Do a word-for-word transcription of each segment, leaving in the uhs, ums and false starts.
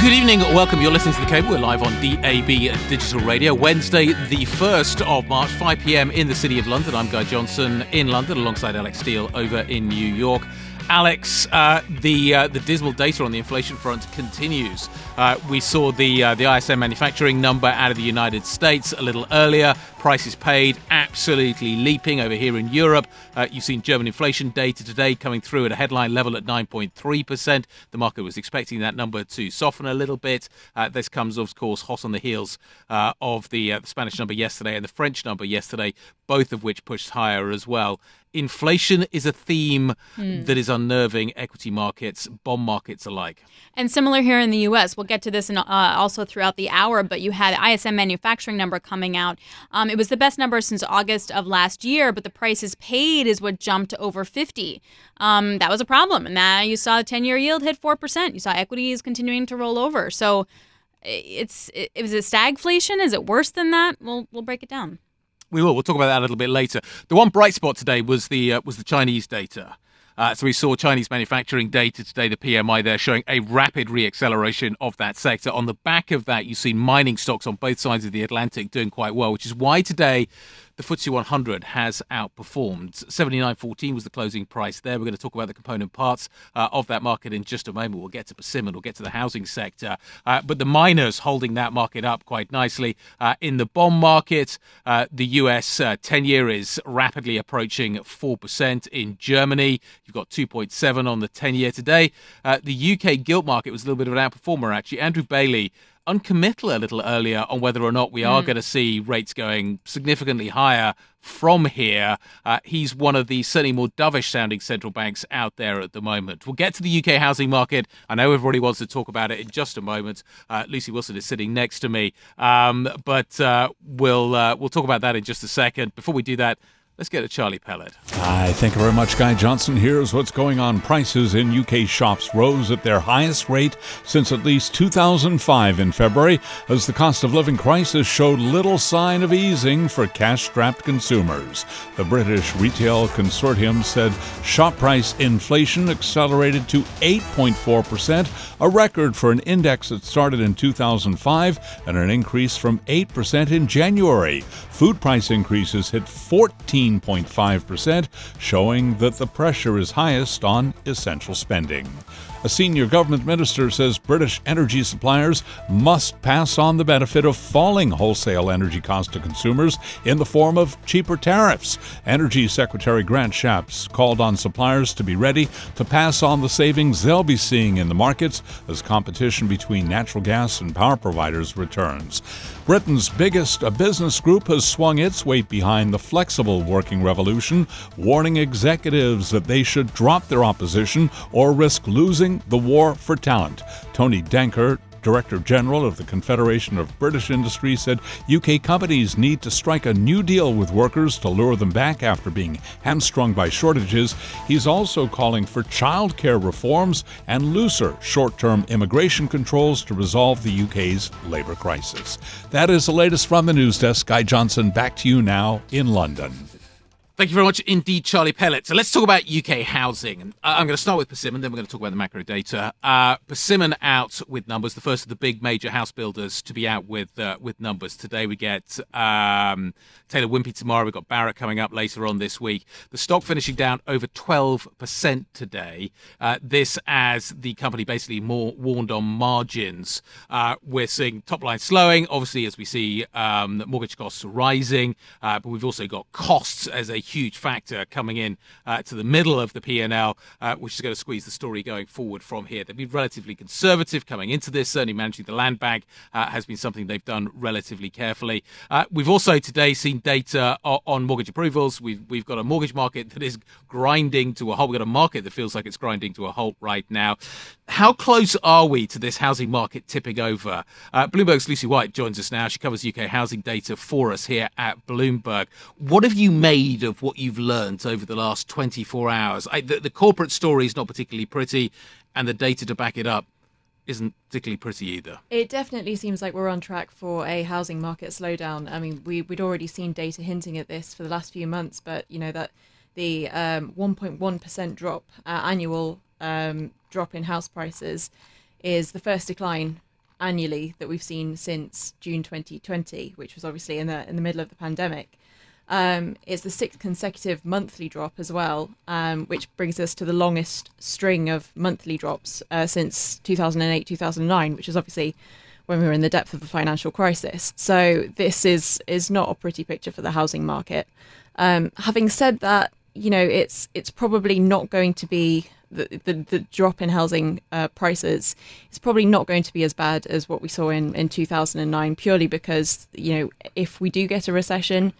Good evening, welcome. You're listening to The Cable. We're live on D A B Digital Radio, Wednesday the first of March, five p.m. in the City of London. I'm Guy Johnson in London, alongside Alix Steel over in New York. Alix, uh, the uh, the dismal data on the inflation front continues. Uh, we saw the uh, the I S M manufacturing number out of the United States a little earlier. Prices paid absolutely leaping over here in Europe. Uh, you've seen German inflation data today coming through at a headline level at nine point three percent. The market was expecting that number to soften a little bit. Uh, this comes, of course, hot on the heels uh, of the, uh, the Spanish number yesterday and the French number yesterday, both of which pushed higher as well. Inflation is a theme mm. that is unnerving equity markets, bond markets alike. And similar here in the U S. We'll get to this in, uh, also throughout the hour, but you had I S M manufacturing number coming out. Um, it was the best number since August of last year, but the prices paid is what jumped over fifty. Um, that was a problem. And now you saw a ten-year yield hit four percent. You saw equities continuing to roll over. So it's it, is it stagflation? Is it worse than that? We'll We'll break it down. We will. We'll talk about that a little bit later. The one bright spot today was the uh, was the Chinese data. Uh, so we saw Chinese manufacturing data today, the P M I there, showing a rapid reacceleration of that sector. On the back of that, you've seen mining stocks on both sides of the Atlantic doing quite well, which is why today the F T S E one hundred has outperformed. seventy-nine fourteen was the closing price there. We're going to talk about the component parts uh, of that market in just a moment. We'll get to Persimmon, we'll get to the housing sector. Uh, but the miners holding that market up quite nicely. Uh, in the bond market, uh, the U S uh, ten-year is rapidly approaching four percent. In Germany, you've got two point seven on the ten-year today. Uh, the U K gilt market was a little bit of an outperformer, actually. Andrew Bailey uncommittal a little earlier on whether or not we are mm. going to see rates going significantly higher from here. Uh, he's one of the certainly more dovish sounding central banks out there at the moment. We'll get to the U K housing market. I know everybody wants to talk about it in just a moment. Uh, Lucy Wilson is sitting next to me, um, but uh, we'll uh, we'll talk about that in just a second. Before we do that, let's get to Charlie Pellett. Hi, thank you very much, Guy Johnson. Here's what's going on. Prices in U K shops rose at their highest rate since at least two thousand five in February, as the cost of living crisis showed little sign of easing for cash-strapped consumers. The British Retail Consortium said shop price inflation accelerated to eight point four percent, a record for an index that started in two thousand five and an increase from eight percent in January. Food price increases hit fourteen point five percent, showing that the pressure is highest on essential spending. A senior government minister says British energy suppliers must pass on the benefit of falling wholesale energy costs to consumers in the form of cheaper tariffs. Energy Secretary Grant Shapps called on suppliers to be ready to pass on the savings they'll be seeing in the markets as competition between natural gas and power providers returns. Britain's biggest business group has swung its weight behind the flexible working revolution, warning executives that they should drop their opposition or risk losing the war for talent. Tony Danker, Director General of the Confederation of British Industry, said U K companies need to strike a new deal with workers to lure them back after being hamstrung by shortages. He's also calling for childcare reforms and looser short-term immigration controls to resolve the U K's labour crisis. That is the latest from the news desk. Guy Johnson, back to you now in London. Thank you very much indeed, Charlie Pellett. So let's talk about U K housing. I'm going to start with Persimmon, then we're going to talk about the macro data. Uh, Persimmon out with numbers, the first of the big major house builders to be out with uh, with numbers. Today we get um, Taylor Wimpy tomorrow. We've got Barratt coming up later on this week. The stock finishing down over twelve percent today. Uh, this as the company basically more warned on margins. Uh, we're seeing top line slowing, obviously, as we see um, mortgage costs rising, uh, but we've also got costs as a huge factor coming in uh, to the middle of the P and L, uh, which is going to squeeze the story going forward from here. They've been relatively conservative coming into this. Certainly managing the land bank uh, has been something they've done relatively carefully. Uh, we've also today seen data on mortgage approvals. We've, we've got a mortgage market that is grinding to a halt. We've got a market that feels like it's grinding to a halt right now. How close are we to this housing market tipping over? Uh, Bloomberg's Lucy White joins us now. She covers U K housing data for us here at Bloomberg. What have you made of what you've learnt over the last twenty-four hours? I, the, the corporate story is not particularly pretty, and the data to back it up isn't particularly pretty either. It definitely seems like we're on track for a housing market slowdown. I mean, we, we'd already seen data hinting at this for the last few months, but, you know, that the um, one point one percent drop, uh, annual um, drop in house prices is the first decline annually that we've seen since June twenty twenty, which was obviously in the in the middle of the pandemic. Um, it's the sixth consecutive monthly drop as well, um, which brings us to the longest string of monthly drops uh, since two thousand eight, two thousand nine, which is obviously when we were in the depth of the financial crisis. So this is is not a pretty picture for the housing market. Um, having said that, you know, it's it's probably not going to be the the, the drop in housing uh, prices. It's probably not going to be as bad as what we saw in in two thousand nine, purely because, you know, if we do get a recession,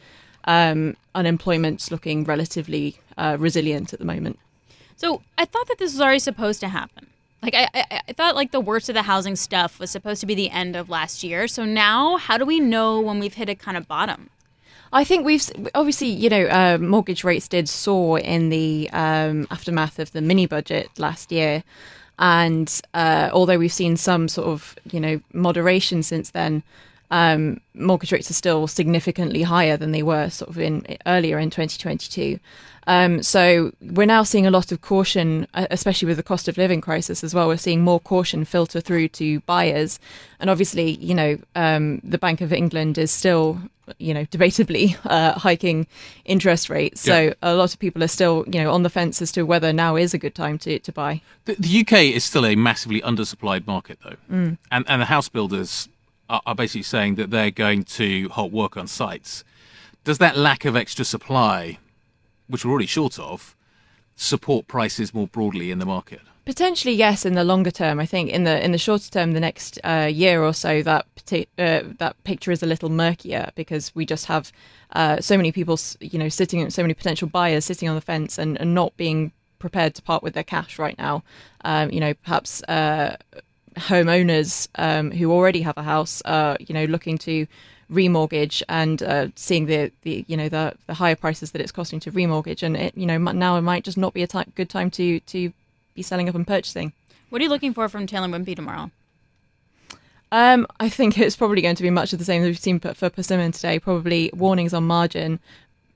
um, unemployment's looking relatively uh, resilient at the moment. So I thought that this was already supposed to happen. Like, I, I, I thought, like, the worst of the housing stuff was supposed to be the end of last year. So now, how do we know when we've hit a kind of bottom? I think we've obviously, you know, uh, mortgage rates did soar in the um, aftermath of the mini budget last year. And uh, although we've seen some sort of, you know, moderation since then, um, mortgage rates are still significantly higher than they were sort of in earlier in twenty twenty-two. Um, so we're now seeing a lot of caution, especially with the cost of living crisis as well. We're seeing more caution filter through to buyers. And obviously, you know, um, the Bank of England is still, you know, debatably uh, hiking interest rates. Yeah. So a lot of people are still, you know, on the fence as to whether now is a good time to, to buy. The, the U K is still a massively undersupplied market, though. Mm. And, and the house builders are, are basically saying that they're going to halt work on sites. Does that lack of extra supply, which we're already short of, support prices more broadly in the market? Potentially, yes, in the longer term. I think in the in the shorter term, the next uh, year or so, that uh, that picture is a little murkier because we just have uh, so many people, you know, sitting, so many potential buyers sitting on the fence and, and not being prepared to part with their cash right now. Um, you know, perhaps uh, homeowners um, who already have a house are, you know, looking to remortgage and uh, seeing the, the you know the, the higher prices that it's costing to remortgage, and it, you know, now it might just not be a t- good time to to. be selling up and purchasing. What are you looking for from Taylor Wimpy tomorrow? Um, I think it's probably going to be much of the same that we've seen for Persimmon today. Probably warnings on margin,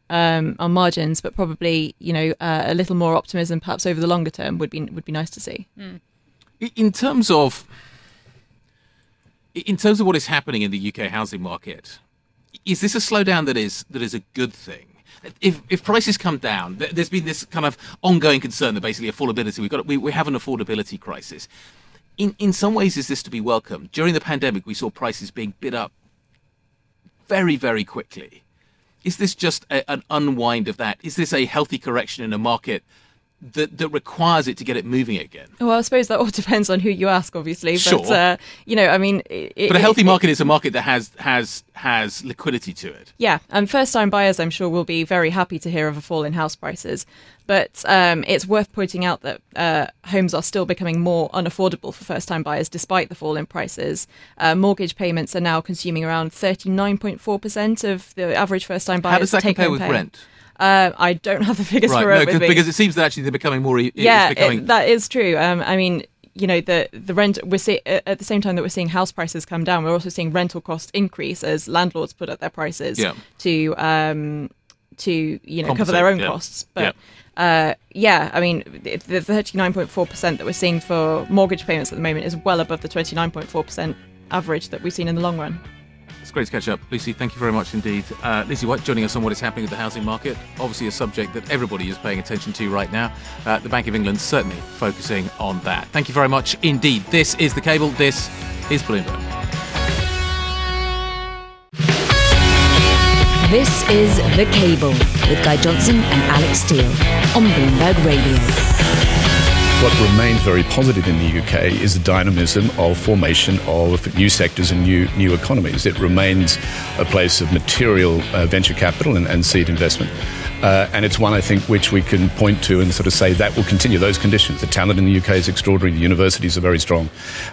um, on margins, but probably, you know, uh, a little more optimism, perhaps over the longer term, would be would be nice to see. Mm. In terms of, in terms of what is happening in the U K housing market, is this a slowdown that is that is a good thing? If if prices come down, there's been this kind of ongoing concern that basically affordability, we've got we, we have an affordability crisis. In in some ways, is this to be welcomed? During the pandemic, we saw prices being bid up very, very quickly. Is this just a, an unwind of that? Is this a healthy correction in a market that that requires it to get it moving again? Well, I suppose that all depends on who you ask, obviously. But, sure. Uh, you know, I mean... It, but a healthy it, market it, is a market that has, has has liquidity to it. Yeah, and first-time buyers, I'm sure, will be very happy to hear of a fall in house prices. But um, it's worth pointing out that uh, homes are still becoming more unaffordable for first-time buyers, despite the fall in prices. Uh, mortgage payments are now consuming around thirty-nine point four percent of the average first-time buyers. How does that compare with rent? Uh, I don't have the figures right, for it no, with me. Because it seems that actually they're becoming more... E- yeah, becoming... It, that is true. Um, I mean, you know, the the rent... We're see- at the same time that we're seeing house prices come down, we're also seeing rental costs increase as landlords put up their prices yeah. to, um, to you know, Compensate, cover their own yeah. costs. But, yeah. Uh, yeah, I mean, the, the thirty-nine point four percent that we're seeing for mortgage payments at the moment is well above the twenty-nine point four percent average that we've seen in the long run. It's great to catch up. Lucy, thank you very much indeed. Uh, Lucy White joining us on what is happening with the housing market. Obviously a subject that everybody is paying attention to right now. Uh, the Bank of England certainly focusing on that. Thank you very much indeed. This is The Cable. This is Bloomberg. This is The Cable with Guy Johnson and Alix Steel on Bloomberg Radio. What remains very positive in the U K is the dynamism of formation of new sectors and new new economies. It remains a place of material uh, venture capital and, and seed investment. Uh, and it's one, I think, which we can point to and sort of say that will continue, those conditions. The talent in the U K is extraordinary. The universities are very strong.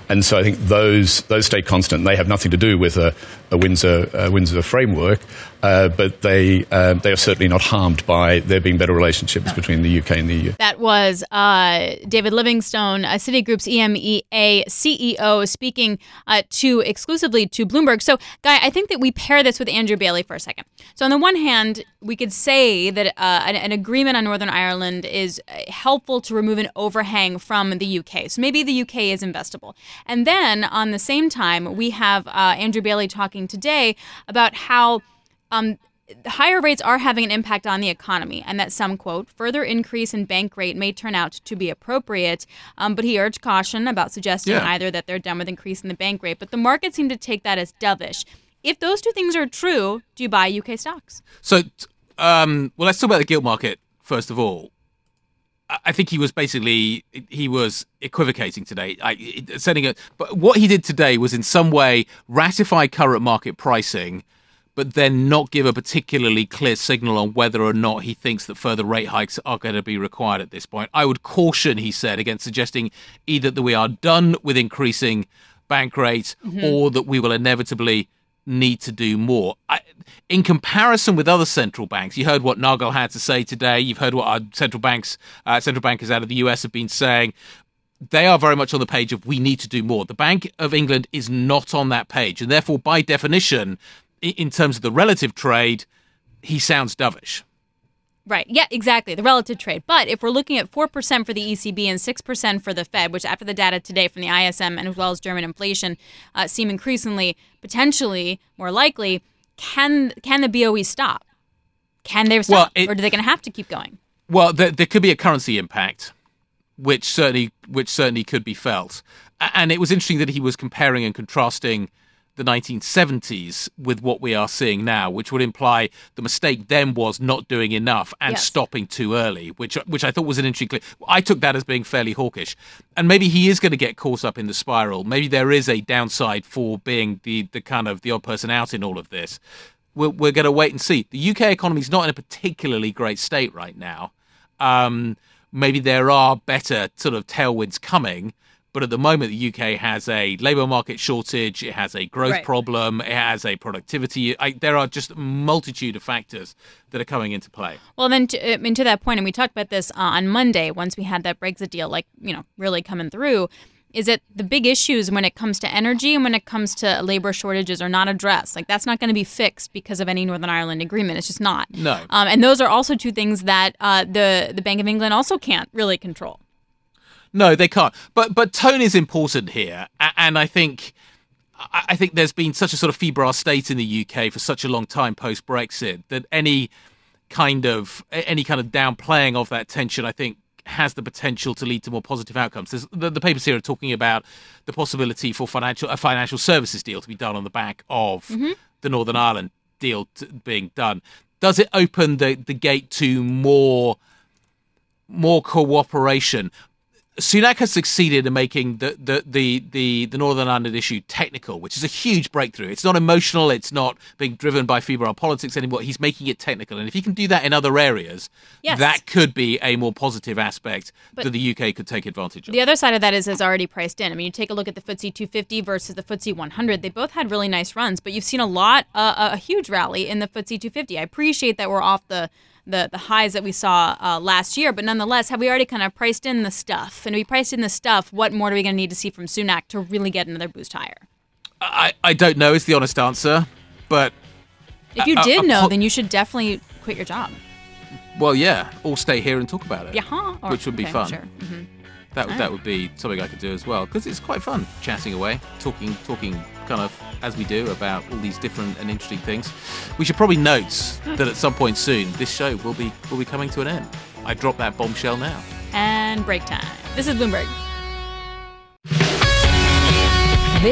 And so I think those those stay constant. They have nothing to do with a, a, Windsor, a Windsor framework, uh, but they uh, they are certainly not harmed by there being better relationships between the U K and the E U. That was uh, David Livingstone, uh, Citigroup's E M E A C E O, speaking uh, to exclusively to Bloomberg. So, Guy, I think that we pair this with Andrew Bailey for a second. So on the one hand, we could say that uh, an, an agreement on Northern Ireland is helpful to remove an overhang from the U K. So maybe the U K is investable. And then on the same time, we have uh, Andrew Bailey talking today about how um, higher rates are having an impact on the economy and that some, quote, further increase in bank rate may turn out to be appropriate. Um, but he urged caution about suggesting yeah. either that they're done with increasing the bank rate. But the market seemed to take that as dovish. If those two things are true, do you buy U K stocks? So, um, well, let's talk about the gilt market, first of all. I think he was basically, he was equivocating today. I, sending a, but what he did today was in some way ratify current market pricing, but then not give a particularly clear signal on whether or not he thinks that further rate hikes are going to be required at this point. I would caution, he said, against suggesting either that we are done with increasing bank rates mm-hmm. or that we will inevitably need to do more. I, in comparison with other central banks, you heard what Nagel had to say today. You've heard what our central banks, uh, central bankers out of the U S have been saying. They are very much on the page of we need to do more. The Bank of England is not on that page. And therefore, by definition, in, in terms of the relative trade, he sounds dovish. Right. Yeah, exactly. The relative trade. But if we're looking at four percent for the E C B and six percent for the Fed, which after the data today from the I S M and as well as German inflation uh, seem increasingly, potentially more likely, can can the B O E stop? Can they stop? Well, it, or are they going to have to keep going? Well, there, there could be a currency impact, which certainly which certainly could be felt. And it was interesting that he was comparing and contrasting the nineteen seventies with what we are seeing now, which would imply the mistake then was not doing enough and yes. stopping too early, which which I thought was an interesting clip. I took that as being fairly hawkish. And maybe he is going to get caught up in the spiral. Maybe there is a downside for being the, the kind of the odd person out in all of this. We're, we're going to wait and see. The U K economy is not in a particularly great state right now. Um, maybe there are better sort of tailwinds coming. But at the moment, the U K has a labour market shortage, it has a growth right. problem, it has a productivity. I, there are just a multitude of factors that are coming into play. Well, then to, I mean, to that point, and we talked about this on Monday, once we had that Brexit deal, like, you know, really coming through, is that the big issues when it comes to energy and when it comes to labour shortages are not addressed. Like, that's not going to be fixed because of any Northern Ireland agreement. It's just not. No. Um, and those are also two things that uh, the, the Bank of England also can't really control. No, they can't. But but tone is important here, and I think I think there's been such a sort of febrile state in the U K for such a long time post Brexit that any kind of any kind of downplaying of that tension, I think, has the potential to lead to more positive outcomes. There's, the, the papers here are talking about the possibility for financial a financial services deal to be done on the back of mm-hmm. the Northern Ireland deal to, being done. Does it open the, the gate to more more cooperation? Sunak has succeeded in making the, the, the, the, the Northern Ireland issue technical, which is a huge breakthrough. It's not emotional. It's not being driven by febrile politics anymore. He's making it technical. And if he can do that in other areas, yes. that could be a more positive aspect but that the U K could take advantage of. The other side of that is it's already priced in. I mean, you take a look at the F T S E two fifty versus the F T S E one hundred. They both had really nice runs, but you've seen a lot, uh, a huge rally in the F T S E two fifty. I appreciate that we're off the... The, the highs that we saw uh, last year. But nonetheless, have we already kind of priced in the stuff? And if we priced in the stuff, what more are we going to need to see from Sunak to really get another boost higher? I, I don't know is the honest answer. But if you uh, did uh, know, uh, then you should definitely quit your job. Well, yeah, or stay here and talk about it, yeah, huh? or, which would okay, be fun. Sure. Mm-hmm. That, right. that would be something I could do as well, because it's quite fun chatting away, talking, talking kind of as we do about all these different and interesting things. We should probably note that at some point soon, this show will be will be coming to an end. I drop that bombshell now. And break time. This is Bloomberg.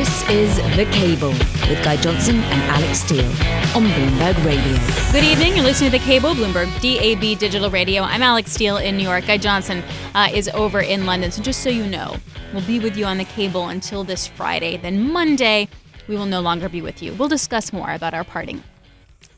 This is The Cable with Guy Johnson and Alix Steel on Bloomberg Radio. Good evening. You're listening to The Cable, Bloomberg D A B Digital Radio. I'm Alix Steel in New York. Guy Johnson uh, is over in London. So just so you know, we'll be with you on The Cable until this Friday. Then Monday, we will no longer be with you. We'll discuss more about our parting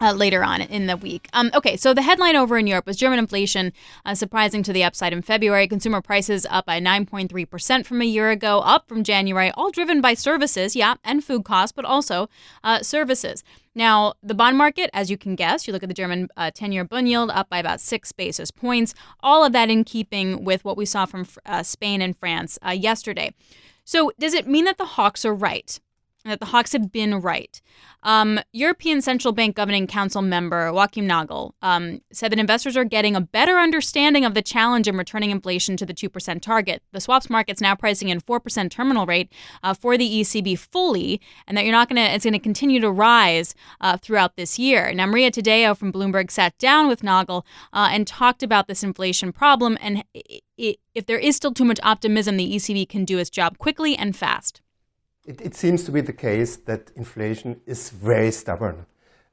Uh, later on in the week. Um, okay, so the headline over in Europe was German inflation uh, surprising to the upside in February. Consumer prices up by nine point three percent from a year ago, up from January, all driven by services, yeah, and food costs, but also uh, services. Now, the bond market, as you can guess, you look at the German uh, ten-year bund yield up by about six basis points, all of that in keeping with what we saw from uh, Spain and France uh, yesterday. So does it mean that the hawks are right? And that the hawks have been right. Um, European Central Bank Governing Council member Joachim Nagel um, said that investors are getting a better understanding of the challenge in returning inflation to the two percent target. The swaps market's now pricing in four percent terminal rate uh, for the E C B fully, and that you're not going to, it's going to continue to rise uh, throughout this year. Now, Maria Tadeo from Bloomberg sat down with Nagel uh, and talked about this inflation problem, and if there is still too much optimism, the E C B can do its job quickly and fast. It, it seems to be the case that inflation is very stubborn.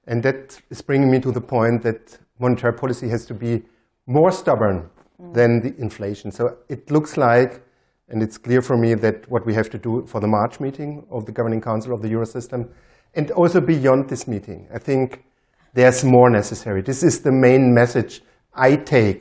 And that is bringing me to the point that monetary policy has to be more stubborn mm. than the inflation. So it looks like, and it's clear for me, that what we have to do for the March meeting of the Governing Council of the Eurosystem, and also beyond this meeting, I think there's more necessary. This is the main message I take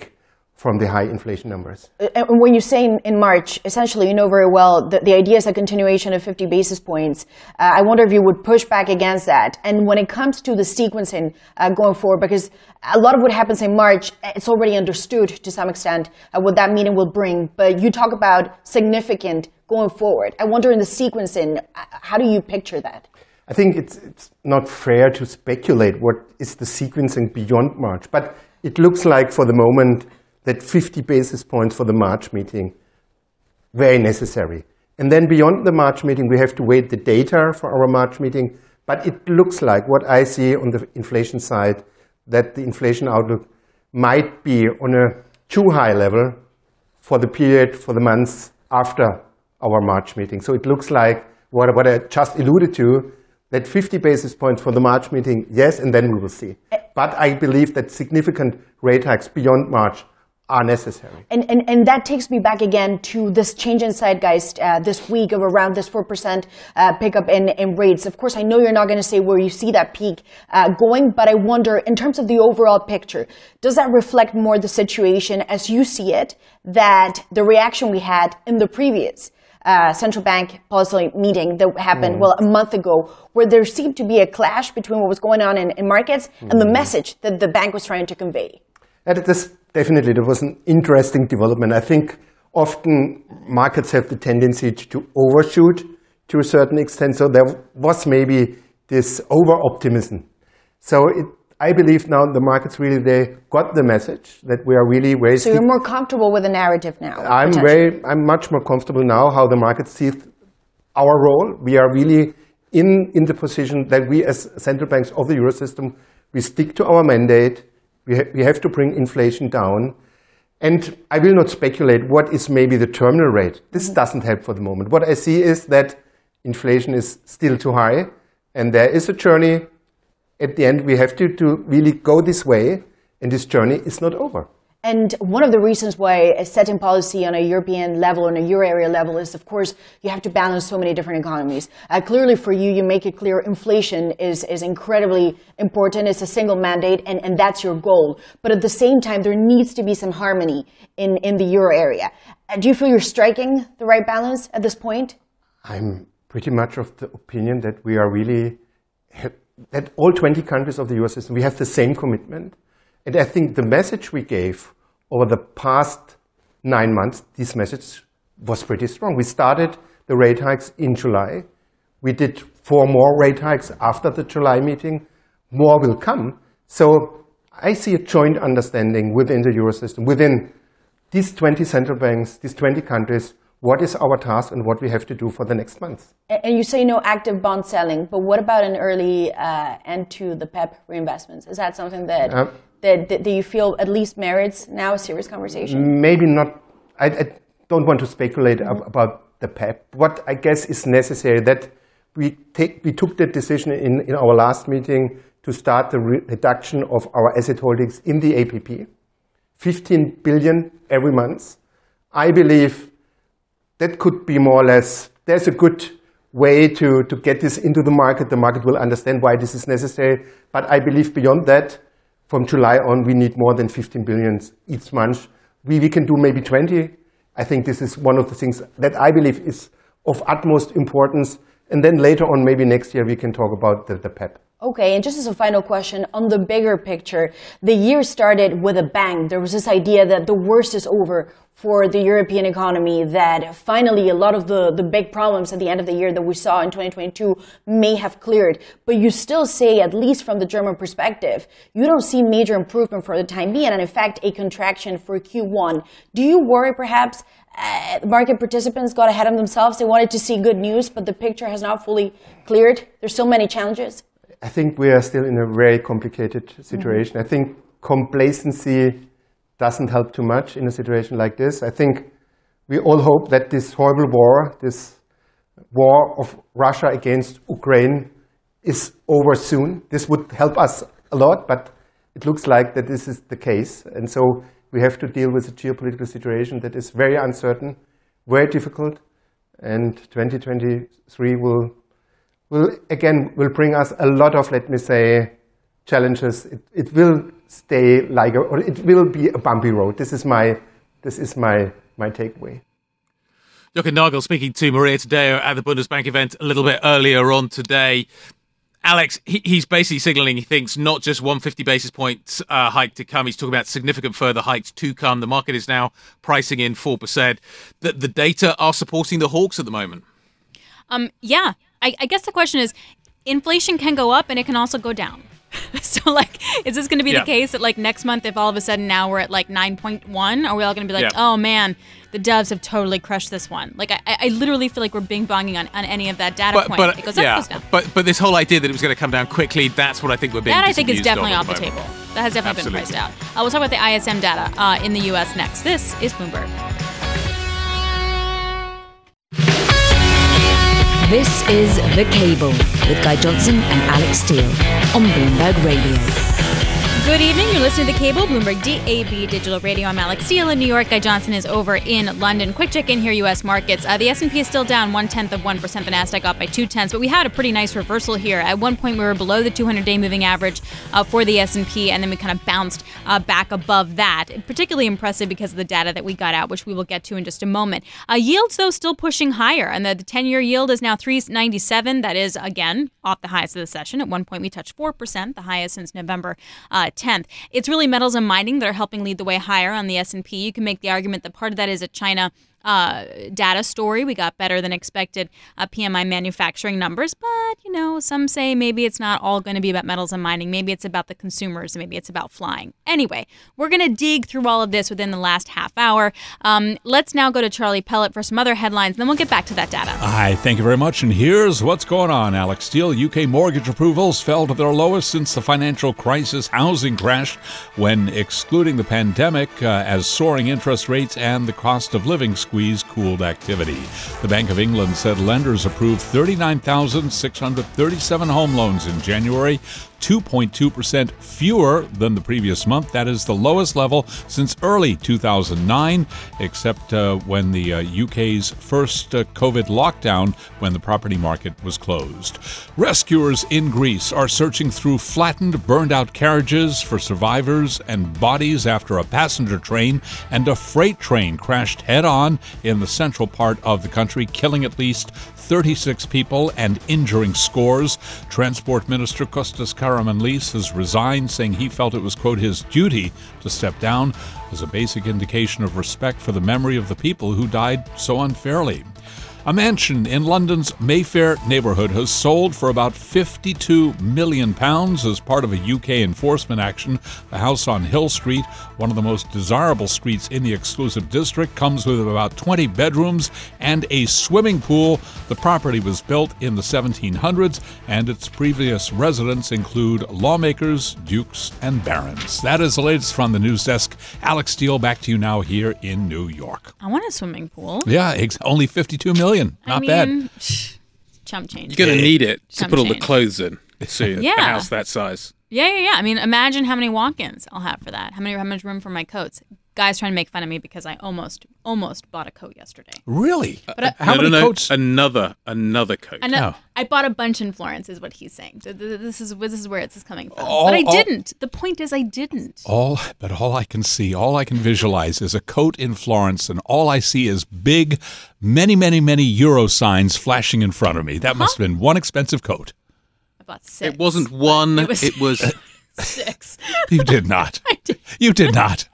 from the high inflation numbers. And when you say in, in March, essentially, you know very well that the idea is a continuation of fifty basis points. Uh, I wonder if you would push back against that. And when it comes to the sequencing uh, going forward, because a lot of what happens in March, it's already understood to some extent uh, what that meeting will bring. But you talk about significant going forward. I wonder in the sequencing, uh, how do you picture that? I think it's, it's not fair to speculate what is the sequencing beyond March. But it looks like for the moment that fifty basis points for the March meeting, very necessary. And then beyond the March meeting, we have to wait the data for our March meeting. But it looks like what I see on the inflation side, that the inflation outlook might be on a too high level for the period, for the months after our March meeting. So it looks like what, what I just alluded to, that fifty basis points for the March meeting, yes, and then we will see. But I believe that significant rate hikes beyond March are necessary. And, and and that takes me back again to this change in zeitgeist uh, this week of around this four percent uh, pickup in, in rates. Of course, I know you're not going to say where you see that peak uh, going, but I wonder, in terms of the overall picture, does that reflect more the situation as you see it, that the reaction we had in the previous Uh, central bank policy meeting that happened, mm. well, a month ago, where there seemed to be a clash between what was going on in, in markets mm. and the message that the bank was trying to convey? That is definitely, there was an interesting development. I think often markets have the tendency to overshoot to a certain extent, so there was maybe this over-optimism. So it, I believe now the markets really, they got the message that we are really raising. So you're more comfortable with the narrative now? I'm very, I'm much more comfortable now how the markets see our role. We are really in, in the position that we as central banks of the Eurosystem, we stick to our mandate. We, ha- we have to bring inflation down. And I will not speculate what is maybe the terminal rate. This mm-hmm. doesn't help for the moment. What I see is that inflation is still too high and there is a journey. At the end, we have to, to really go this way, and this journey is not over. And one of the reasons why setting policy on a European level, on a euro area level, is, of course, you have to balance so many different economies. Uh, clearly for you, you make it clear inflation is, is incredibly important. It's a single mandate, and, and that's your goal. But at the same time, there needs to be some harmony in, in the euro area. Uh, do you feel you're striking the right balance at this point? I'm pretty much of the opinion that we are really, that all twenty countries of the Eurosystem, we have the same commitment. And I think the message we gave over the past nine months, this message was pretty strong. We started the rate hikes in July. We did four more rate hikes after the July meeting. More will come. So I see a joint understanding within the Eurosystem, within these twenty central banks, these twenty countries, what is our task and what we have to do for the next month. And you say no active bond selling, but what about an early uh, end to the PEP reinvestments? Is that something that... Um, That, that, that you feel at least merits now a serious conversation? Maybe not. I, I don't want to speculate mm-hmm. ab- about the PEP. What I guess is necessary, that we, take, we took that decision in, in our last meeting to start the reduction of our asset holdings in the A P P, fifteen billion every month. I believe that could be more or less, there's a good way to, to get this into the market. The market will understand why this is necessary. But I believe beyond that, from July on, we need more than fifteen billion each month. We, we can do maybe twenty. I think this is one of the things that I believe is of utmost importance. And then later on, maybe next year, we can talk about the, the P E P. Okay, and just as a final question, on the bigger picture, the year started with a bang. There was this idea that the worst is over for the European economy, that finally a lot of the, the big problems at the end of the year that we saw in twenty twenty-two may have cleared. But you still say, at least from the German perspective, you don't see major improvement for the time being, and in fact, a contraction for Q one. Do you worry perhaps uh, market participants got ahead of themselves? They wanted to see good news, but the picture has not fully cleared. There's still many challenges. I think we are still in a very complicated situation. Mm-hmm. I think complacency doesn't help too much in a situation like this. I think we all hope that this horrible war, this war of Russia against Ukraine, is over soon. This would help us a lot, but it looks like that this is the case. And so we have to deal with a geopolitical situation that is very uncertain, very difficult, and twenty twenty-three will... Will again will bring us a lot of, let me say, challenges. It, it will stay like, a, or it will be a bumpy road. This is my, this is my my takeaway. Joachim Nagel speaking to Maria Tadeo at the Bundesbank event a little bit earlier on today. Alex, he, he's basically signalling he thinks not just one hundred fifty basis points uh, hike to come. He's talking about significant further hikes to come. The market is now pricing in four percent. The, the data are supporting the hawks at the moment. Um. Yeah. I guess the question is, inflation can go up and it can also go down. So, like, is this going to be yeah. the case that, like, next month, if all of a sudden now we're at, like, nine point one, are we all going to be like, yeah. oh, man, the doves have totally crushed this one? Like, I, I literally feel like we're bing-bonging on, on any of that data but, point. But, it goes yeah. up, it goes down. But, but this whole idea that it was going to come down quickly, that's what I think we're being That, I think, is definitely off the moment. Table. That has definitely Absolutely. Been priced out. Uh, we'll talk about the I S M data uh, in the U S next. This is Bloomberg. This is The Cable with Guy Johnson and Alix Steel on Bloomberg Radio. Good evening. You're listening to The Cable, Bloomberg D A B Digital Radio. I'm Alix Steel in New York. Guy Johnson is over in London. Quick check in here, U S markets. Uh, the S and P is still down one-tenth of one percent. The Nasdaq up by two-tenths. But we had a pretty nice reversal here. At one point, we were below the two hundred day moving average uh, for the S and P, and then we kind of bounced uh, back above that. Particularly impressive because of the data that we got out, which we will get to in just a moment. Uh, yields, though, still pushing higher. And the, the ten-year yield is now three ninety-seven. That is, again, off the highest of the session. At one point, we touched four percent, the highest since November uh, tenth. It's really metals and mining that are helping lead the way higher on the S and P. You can make the argument that part of that is a China uh, data story. We got better than expected uh, P M I manufacturing numbers, but, you know, some say maybe it's not all going to be about metals and mining. Maybe it's about the consumers, and maybe it's about flying. Anyway, we're going to dig through all of this within the last half hour. Um, let's now go to Charlie Pellett for some other headlines, and then we'll get back to that data. Hi, thank you very much, and here's what's going on. Alix Steel, U K mortgage approvals fell to their lowest since the financial crisis. Housing crashed when excluding the pandemic uh, as soaring interest rates and the cost of living squeeze cooled activity. The Bank of England said lenders approved thirty-nine thousand six hundred thirty-seven home loans in January, two point two percent fewer than the previous month. That is the lowest level since early two thousand nine, except uh, when the uh, U K's first uh, COVID lockdown, when the property market was closed. Rescuers in Greece are searching through flattened, burned-out carriages for survivors and bodies after a passenger train and a freight train crashed head-on in the central part of the country, killing at least thirty-six people and injuring scores. Transport Minister Kostas Karas Lees has resigned, saying he felt it was, quote, his duty to step down as a basic indication of respect for the memory of the people who died so unfairly. A mansion in London's Mayfair neighborhood has sold for about fifty-two million pounds as part of a U K enforcement action. The house on Hill Street, one of the most desirable streets in the exclusive district, comes with about twenty bedrooms and a swimming pool. The property was built in the seventeen hundreds, and its previous residents include lawmakers, dukes, and barons. That is the latest from the news desk. Alix Steel, back to you now here in New York. I want a swimming pool. Yeah, only fifty-two million. Not I mean, bad. chump change. You're going to need it chump to put change. all the clothes in soon. Yeah. A house that size. Yeah, yeah, yeah. I mean, imagine how many walk-ins I'll have for that. How many? How much room for my coats? Guys trying to make fun of me because I almost almost bought a coat yesterday. Really? But uh, I, how no, many no, no. coats? Another another coat. An- oh. I bought a bunch in Florence, is what he's saying. So th- this is this is where it's coming from. All, but I all, didn't. The point is, I didn't. All, but all I can see, all I can visualize, is a coat in Florence, and all I see is big, many, many, many euro signs flashing in front of me. That huh? must have been one expensive coat. Six, it wasn't one. It was, it was six. You did not. I did. You did not.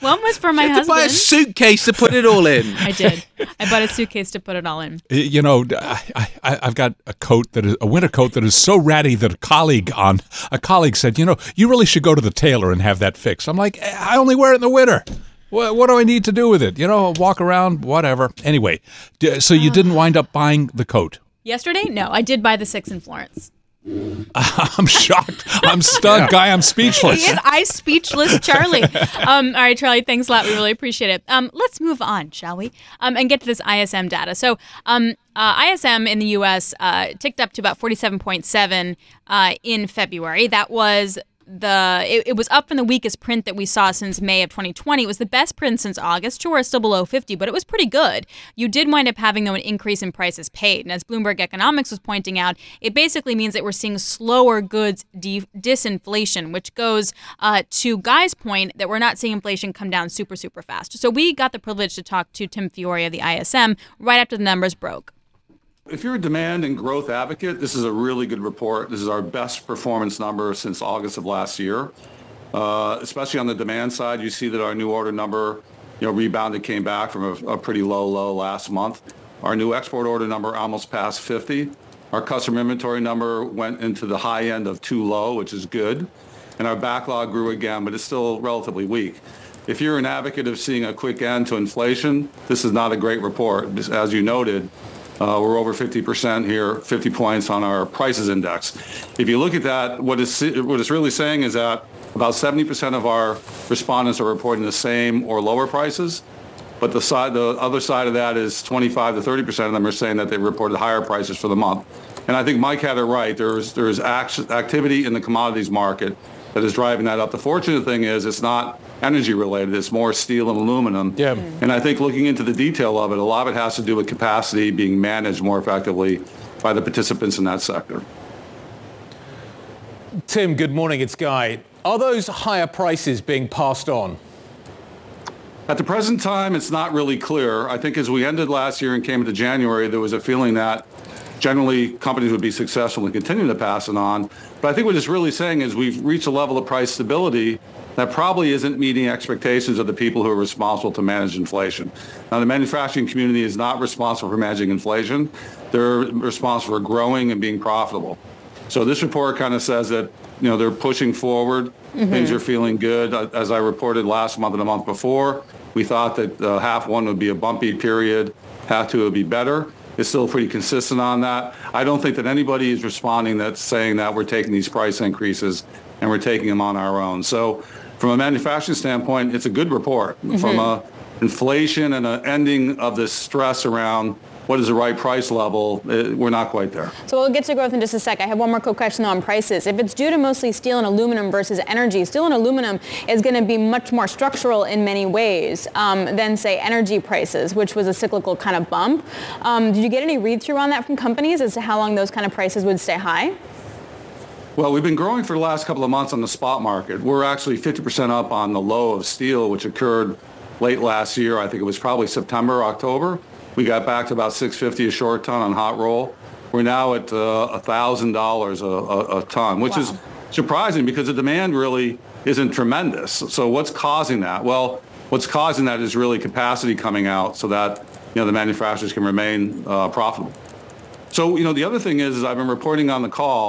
One was for my you husband. You had to buy a suitcase to put it all in. I did. I bought a suitcase to put it all in. You know, I, I, I've got a coat that is a winter coat that is so ratty that a colleague on a colleague said, you know, you really should go to the tailor and have that fixed. I'm like, I only wear it in the winter. What, what do I need to do with it? You know, walk around, whatever. Anyway, so you didn't wind up buying the coat yesterday? No, I did buy the six in Florence. I'm shocked. I'm stunned, yeah. Guy. I'm speechless. He is. I'm speechless, Charlie. Um, all right, Charlie, thanks a lot. We really appreciate it. Um, let's move on, shall we? Um, and get to this I S M data. So um, uh, I S M in the U S uh, ticked up to about forty-seven point seven uh, in February. That was the it, it was up from the weakest print that we saw since May of twenty twenty. It was the best print since August. Sure, it's still below fifty, but it was pretty good. You did wind up having, though, an increase in prices paid. And as Bloomberg Economics was pointing out, it basically means that we're seeing slower goods de- disinflation, which goes uh, to Guy's point that we're not seeing inflation come down super, super fast. So we got the privilege to talk to Tim Fiore of the I S M right after the numbers broke. If you're a demand and growth advocate, this is a really good report. This is our best performance number since August of last year. Uh, especially on the demand side, you see that our new order number, you know, rebounded, came back from a, a pretty low low last month. Our new export order number almost passed fifty. Our customer inventory number went into the high end of too low, which is good. And our backlog grew again, but it's still relatively weak. If you're an advocate of seeing a quick end to inflation, this is not a great report. As you noted, Uh, we're over fifty percent here, fifty points on our prices index. If you look at that, what it's, what it's really saying is that about seventy percent of our respondents are reporting the same or lower prices, but the side, the other side of that is twenty-five to thirty percent of them are saying that they reported higher prices for the month. And I think Mike had it right. There's there's act- activity in the commodities market that is driving that up. The fortunate thing is it's not energy related. It's more steel and aluminum. Yeah. And I think looking into the detail of it, a lot of it has to do with capacity being managed more effectively by the participants in that sector. Tim, good morning. It's Guy. Are those higher prices being passed on? At the present time, it's not really clear. I think as we ended last year and came into January, there was a feeling that generally companies would be successful in continuing to pass it on. But I think what it's really saying is we've reached a level of price stability that probably isn't meeting expectations of the people who are responsible to manage inflation. Now, the manufacturing community is not responsible for managing inflation. They're responsible for growing and being profitable. So this report kind of says that, you know, they're pushing forward. Mm-hmm. Things are feeling good. As I reported last month and the month before, we thought that uh, half one would be a bumpy period, half two would be better. It's still pretty consistent on that. I don't think that anybody is responding that's saying that we're taking these price increases and we're taking them on our own. So from a manufacturing standpoint, it's a good report. Mm-hmm. From a inflation and an ending of this stress around what is the right price level, it, we're not quite there. So we'll get to growth in just a sec. I have one more quick question on prices. If it's due to mostly steel and aluminum versus energy, steel and aluminum is going to be much more structural in many ways um, than, say, energy prices, which was a cyclical kind of bump. Um, did you get any read-through on that from companies as to how long those kind of prices would stay high? Well, we've been growing for the last couple of months on the spot market. We're actually fifty percent up on the low of steel, which occurred late last year. I think it was probably September, October. We got back to about six fifty a short ton on hot roll. We're now at uh, one thousand dollars a, a, a ton, which wow. is surprising because the demand really isn't tremendous. So what's causing that? Well, what's causing that is really capacity coming out so that, you know, the manufacturers can remain uh, profitable. So, you know, the other thing is, is I've been reporting on the call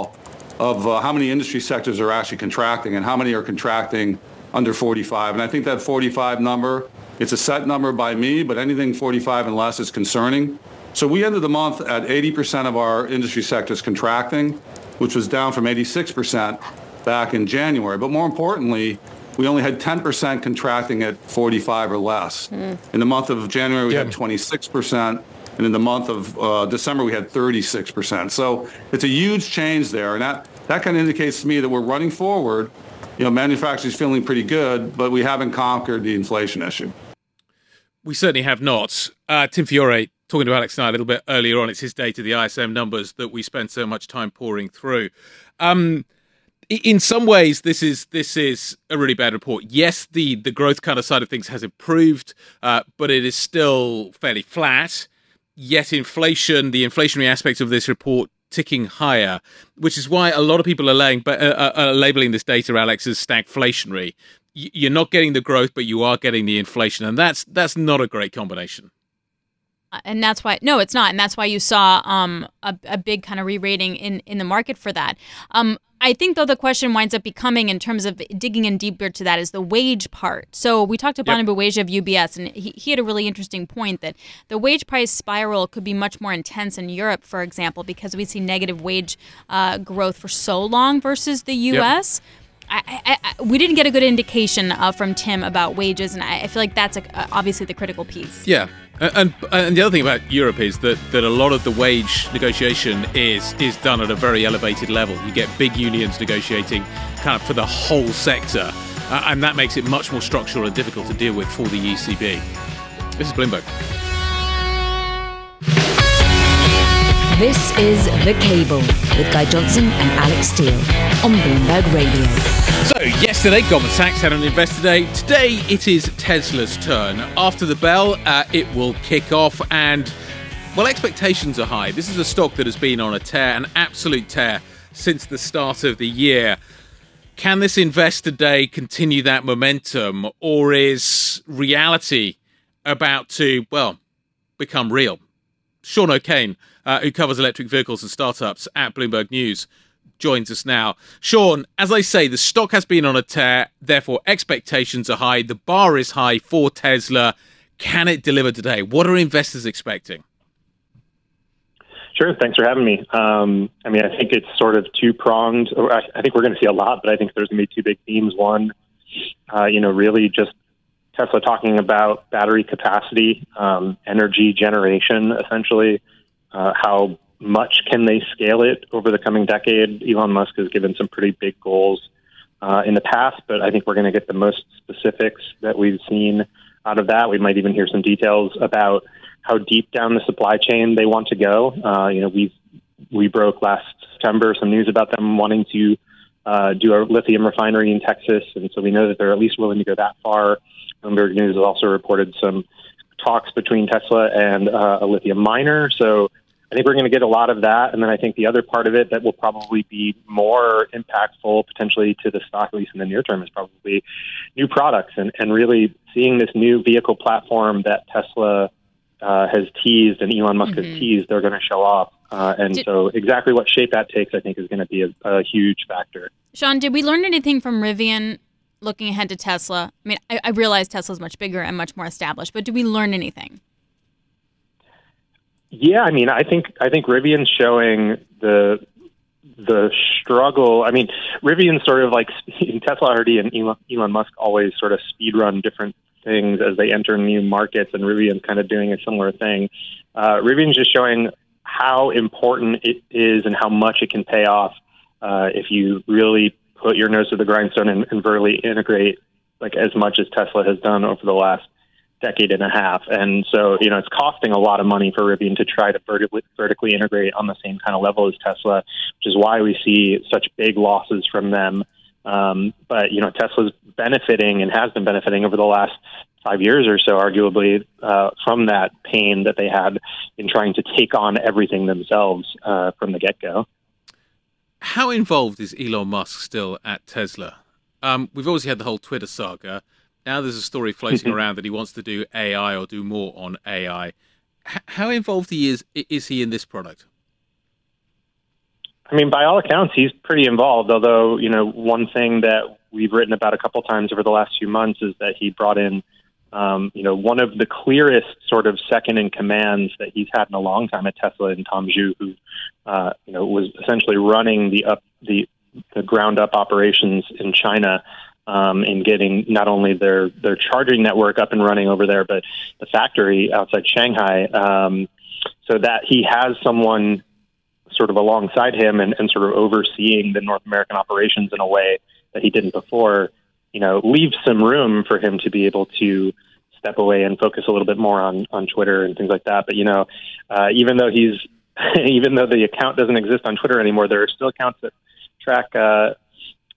of uh, how many industry sectors are actually contracting and how many are contracting under forty-five. And I think that forty-five number, it's a set number by me, but anything forty-five and less is concerning. So we ended the month at eighty percent of our industry sectors contracting, which was down from eighty-six percent back in January. But more importantly, we only had ten percent contracting at forty-five or less. Mm. In the month of January, we yeah. had twenty-six percent. And in the month of uh, December, we had thirty-six percent. So it's a huge change there. And that, that kind of indicates to me that we're running forward. You know, manufacturing's feeling pretty good, but we haven't conquered the inflation issue. We certainly have not. Uh, Tim Fiore, talking to Alix and I a little bit earlier on, it's his day to the I S M numbers that we spend so much time pouring through. Um, in some ways, this is this is a really bad report. Yes, the, the growth kind of side of things has improved, uh, but it is still fairly flat. Yet inflation, the inflationary aspects of this report ticking higher, which is why a lot of people are, laying, uh, are labeling this data, Alix, as stagflationary. You're not getting the growth, but you are getting the inflation. And that's that's not a great combination. And that's why, no, it's not. And that's why you saw um, a, a big kind of re-rating in, in the market for that. Um, I think, though, the question winds up becoming, in terms of digging in deeper to that, is the wage part. So we talked to Banu Bouajja of U B S, and he, he had a really interesting point that the wage price spiral could be much more intense in Europe, for example, because we see negative wage uh, growth for so long versus the U S. Yep. I, I, I, we didn't get a good indication uh, from Tim about wages, and I, I feel like that's a, uh, obviously the critical piece. Yeah, and, and and the other thing about Europe is that, that a lot of the wage negotiation is is done at a very elevated level. You get big unions negotiating kind of for the whole sector, uh, and that makes it much more structural and difficult to deal with for the E C B. This is Bloomberg. This is The Cable with Guy Johnson and Alix Steel on Bloomberg Radio. So yesterday, Goldman Sachs had an investor day. Today, it is Tesla's turn. After the bell, uh, it will kick off, and, well, expectations are high. This is a stock that has been on a tear, an absolute tear, since the start of the year. Can this investor day continue that momentum, or is reality about to, well, become real? Sean O'Kane, uh, who covers electric vehicles and startups at Bloomberg News, joins us now. Sean, as I say, the stock has been on a tear, therefore expectations are high. The bar is high for Tesla. Can it deliver today? What are investors expecting? Sure. Thanks for having me. Um, I mean, I think it's sort of two-pronged. I think we're going to see a lot, but I think there's going to be two big themes. One, uh, you know, really just Tesla talking about battery capacity, um, energy generation, essentially, uh, how much can they scale it over the coming decade. Elon Musk has given some pretty big goals uh, in the past, but I think we're going to get the most specifics that we've seen out of that. We might even hear some details about how deep down the supply chain they want to go. Uh, you know, we we broke last September some news about them wanting to uh, do a lithium refinery in Texas, and so we know that they're at least willing to go that far. Bloomberg News has also reported some talks between Tesla and uh, a lithium miner. So I think we're going to get a lot of that. And then I think the other part of it that will probably be more impactful potentially to the stock, at least in the near term, is probably new products and, and really seeing this new vehicle platform that Tesla uh, has teased and Elon Musk mm-hmm. has teased, they're going to show off. Uh, and did, so exactly what shape that takes, I think, is going to be a, a huge factor. Sean, did we learn anything from Rivian looking ahead to Tesla? I mean, I, I realize Tesla's much bigger and much more established, but do we learn anything? Yeah, I mean, I think I think Rivian's showing the the struggle. I mean, Rivian's sort of like Tesla already and Elon, Elon Musk always sort of speedrun different things as they enter new markets, and Rivian's kind of doing a similar thing. Uh, Rivian's just showing how important it is and how much it can pay off uh, if you really put your nose to the grindstone and, and vertically integrate like as much as Tesla has done over the last decade and a half. And so, you know, it's costing a lot of money for Rivian to try to vertically, vertically integrate on the same kind of level as Tesla, which is why we see such big losses from them. Um, but, you know, Tesla's benefiting and has been benefiting over the last five years or so, arguably, uh, from that pain that they had in trying to take on everything themselves uh, from the get-go. How involved is Elon Musk still at Tesla? Um, we've obviously had the whole Twitter saga. Now there's a story floating around that he wants to do A I or do more on A I. H- how involved he is is he in this product? I mean, by all accounts, he's pretty involved, although, you know, one thing that we've written about a couple times over the last few months is that he brought in, um, you know, one of the clearest sort of second in commands that he's had in a long time at Tesla in Tom Zhu, who, uh, you know, was essentially running the up the, the ground up operations in China. Um, in getting not only their, their charging network up and running over there, but the factory outside Shanghai. Um, so that he has someone sort of alongside him and, and sort of overseeing the North American operations in a way that he didn't before, you know, leaves some room for him to be able to step away and focus a little bit more on, on Twitter and things like that. But, you know, uh, even though he's, even though the account doesn't exist on Twitter anymore, there are still accounts that track uh,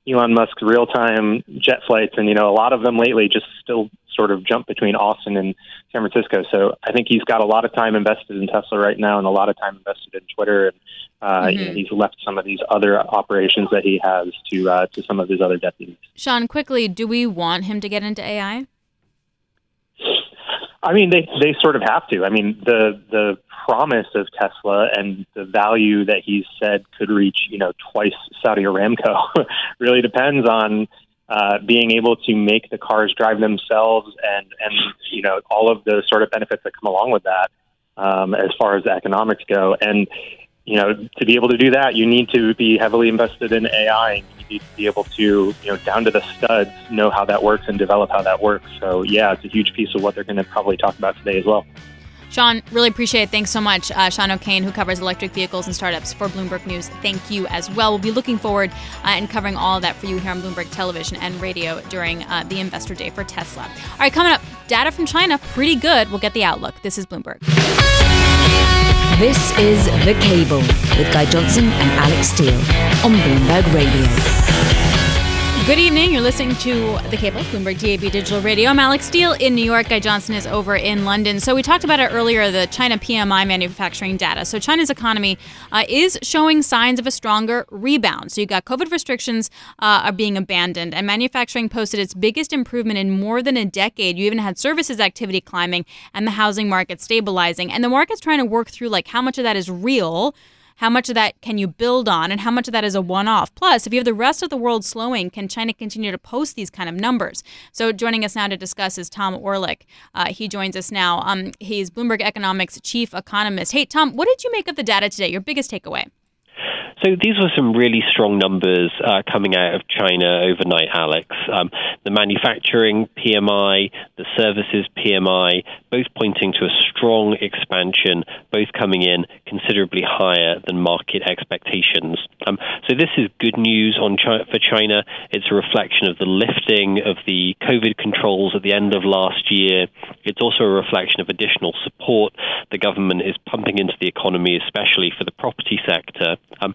Elon Musk's real-time jet flights. And, you know, a lot of them lately just still sort of jump between Austin and San Francisco. So I think he's got a lot of time invested in Tesla right now and a lot of time invested in Twitter. And uh, mm-hmm. you know, he's left some of these other operations that he has to uh, to some of his other deputies. Sean, quickly, do we want him to get into A I? I mean, they, they sort of have to. I mean, the the promise of Tesla and the value that he's said could reach, you know, twice Saudi Aramco really depends on uh, being able to make the cars drive themselves and, and, you know, all of the sort of benefits that come along with that um, as far as the economics go. And, you know, to be able to do that, you need to be heavily invested in A I. You need to be able to, you know, down to the studs, know how that works and develop how that works. So, yeah, it's a huge piece of what they're going to probably talk about today as well. Sean, really appreciate it. Thanks so much. Uh, Sean O'Kane, who covers electric vehicles and startups for Bloomberg News, thank you as well. We'll be looking forward uh, and covering all of that for you here on Bloomberg Television and Radio during uh, the Investor Day for Tesla. All right, coming up, data from China, pretty good. We'll get the outlook. This is Bloomberg. This is The Cable with Guy Johnson and Alix Steel on Bloomberg Radio. Good evening. You're listening to The Cable, Bloomberg D A B Digital Radio. I'm Alix Steel in New York. Guy Johnson is over in London. So we talked about it earlier, the China P M I manufacturing data. So China's economy uh, is showing signs of a stronger rebound. So you got COVID restrictions uh, are being abandoned, and manufacturing posted its biggest improvement in more than a decade. You even had services activity climbing and the housing market stabilizing. And the market's trying to work through, like, how much of that is real, how much of that can you build on, and how much of that is a one-off? Plus, if you have the rest of the world slowing, can China continue to post these kind of numbers? So joining us now to discuss is Tom Orlik. Uh, he joins us now. Um, he's Bloomberg Economics chief economist. Hey, Tom, what did you make of the data today? Your biggest takeaway? So these were some really strong numbers uh, coming out of China overnight, Alex. Um, the manufacturing P M I, the services P M I, both pointing to a strong expansion, both coming in considerably higher than market expectations. Um, so this is good news on China, for China. It's a reflection of the lifting of the COVID controls at the end of last year. It's also a reflection of additional support the government is pumping into the economy, especially for the property sector. Um,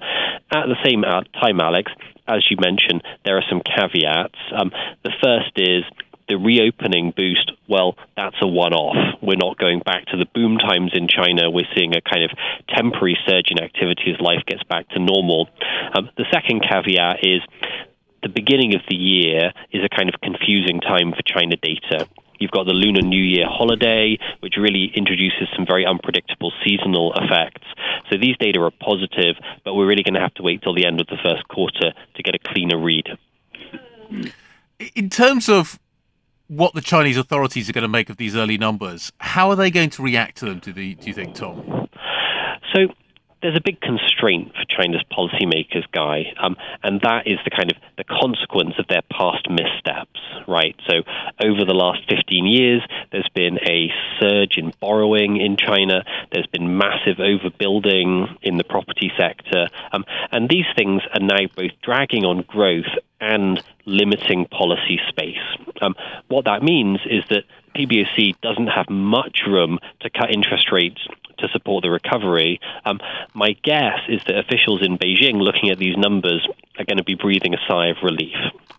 At the same time, Alex, as you mentioned, there are some caveats. Um, the first is the reopening boost. Well, that's a one-off. We're not going back to the boom times in China. We're seeing a kind of temporary surge in activity as life gets back to normal. Um, the second caveat is the beginning of the year is a kind of confusing time for China data. You've got the Lunar New Year holiday, which really introduces some very unpredictable seasonal effects. So these data are positive, but we're really going to have to wait till the end of the first quarter to get a cleaner read. In terms of what the Chinese authorities are going to make of these early numbers, how are they going to react to them, do you think, Tom? So there's a big constraint for China's policymakers, Guy, um, and that is the kind of the consequence of their past missteps, right? So over the last fifteen years, there's been a surge in borrowing in China. There's been massive overbuilding in the property sector. Um, and these things are now both dragging on growth and limiting policy space. Um, what that means is that P B O C doesn't have much room to cut interest rates to support the recovery. Um, my guess is that officials in Beijing looking at these numbers are going to be breathing a sigh of relief.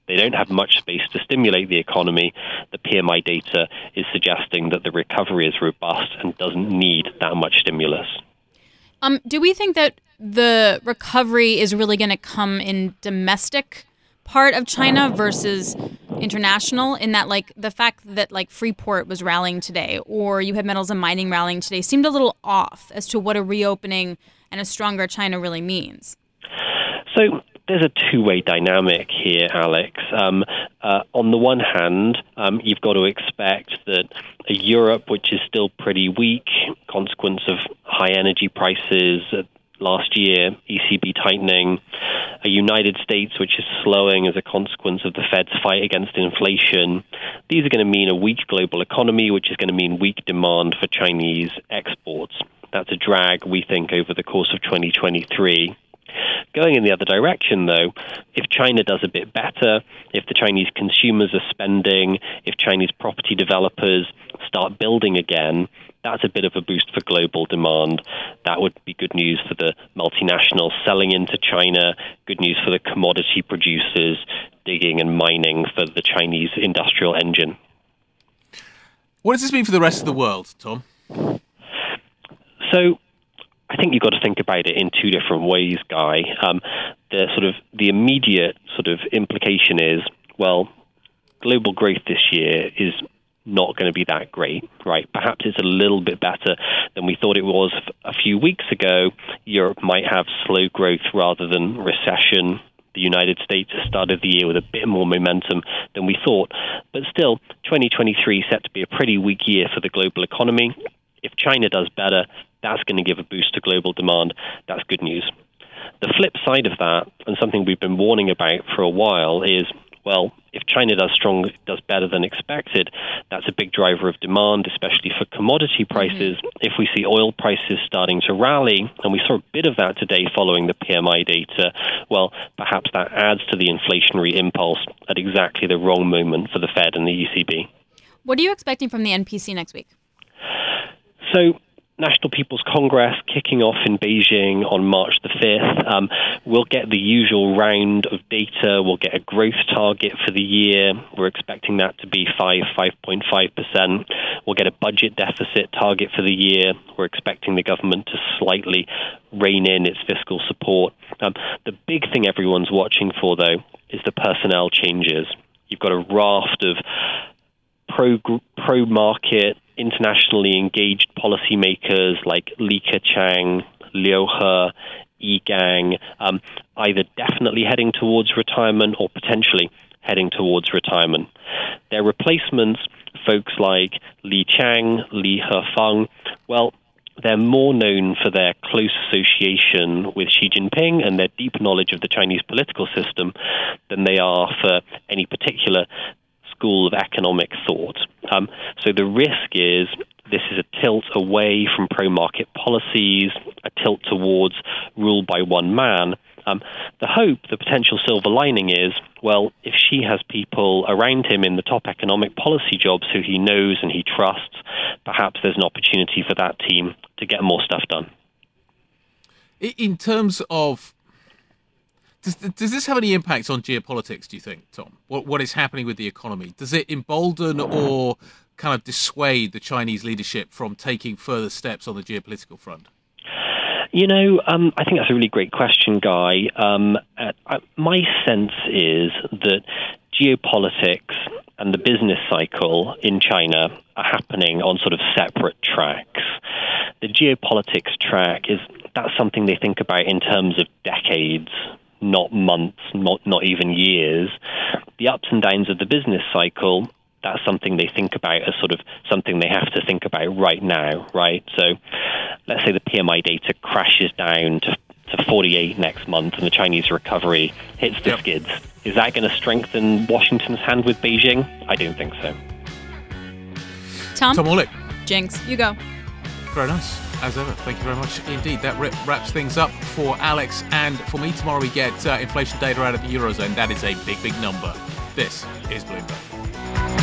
They don't have much space to stimulate the economy. The P M I data is suggesting that the recovery is robust and doesn't need that much stimulus. Um, do we think that the recovery is really going to come in domestic part of China versus international, in that, like, the fact that, like, Freeport was rallying today or you had metals and mining rallying today seemed a little off as to what a reopening and a stronger China really means? So there's a two-way dynamic here, Alex. Um, uh, on the one hand, um, you've got to expect that Europe, which is still pretty weak, consequence of high energy prices uh, last year, E C B tightening, a United States which is slowing as a consequence of the Fed's fight against inflation. These are going to mean a weak global economy, which is going to mean weak demand for Chinese exports. That's a drag, we think, over the course of twenty twenty-three. Going in the other direction, though, if China does a bit better, if the Chinese consumers are spending, if Chinese property developers start building again, that's a bit of a boost for global demand. That would be good news for the multinationals selling into China, good news for the commodity producers digging and mining for the Chinese industrial engine. What does this mean for the rest of the world, Tom? So I think you've got to think about it in two different ways, Guy. Um, the sort of the immediate sort of implication is, well, global growth this year is not going to be that great, right? Perhaps it's a little bit better than we thought it was a few weeks ago. Europe might have slow growth rather than recession. The United States started the year with a bit more momentum than we thought. But still, twenty twenty-three set to be a pretty weak year for the global economy. If China does better, that's going to give a boost to global demand. That's good news. The flip side of that, and something we've been warning about for a while, is, well, if China does strong, does better than expected, that's a big driver of demand, especially for commodity prices. Mm-hmm. If we see oil prices starting to rally, and we saw a bit of that today following the P M I data, well, perhaps that adds to the inflationary impulse at exactly the wrong moment for the Fed and the E C B. What are you expecting from the N P C next week? So, National People's Congress kicking off in Beijing on March the fifth. Um, we'll get the usual round of data. We'll get a growth target for the year. We're expecting that to be five, five point five percent. We'll get a budget deficit target for the year. We're expecting the government to slightly rein in its fiscal support. Um, the big thing everyone's watching for, though, is the personnel changes. You've got a raft of pro pro-market, internationally engaged policymakers like Li Keqiang, Liu He, Keqiang, um, either definitely heading towards retirement or potentially heading towards retirement. Their replacements, folks like Li Qiang, Li Hefeng, well, they're more known for their close association with Xi Jinping and their deep knowledge of the Chinese political system than they are for any particular school of economic thought. Um, so the risk is this is a tilt away from pro-market policies, a tilt towards rule by one man. Um, the hope, the potential silver lining is, well, if Xi has people around him in the top economic policy jobs who he knows and he trusts, perhaps there's an opportunity for that team to get more stuff done. In terms of Does, does this have any impact on geopolitics, do you think, Tom? What, what is happening with the economy? Does it embolden or kind of dissuade the Chinese leadership from taking further steps on the geopolitical front? You know, um, I think that's a really great question, Guy. Um, uh, my sense is that geopolitics and the business cycle in China are happening on sort of separate tracks. The geopolitics track is that's something they think about in terms of decades, not months, not not even years. The ups and downs of the business cycle, that's something they think about as sort of something they have to think about right now, right? So let's say the P M I data crashes down to, to forty-eight next month and the Chinese recovery hits the yep. skids. Is that going to strengthen Washington's hand with Beijing? I don't think so. Tom? Tom Orlik. Jinx, you go. Very nice. As ever, thank you very much indeed. That wraps things up for Alex and for me. Tomorrow we get uh, inflation data out of the Eurozone. That is a big, big number. This is Bloomberg.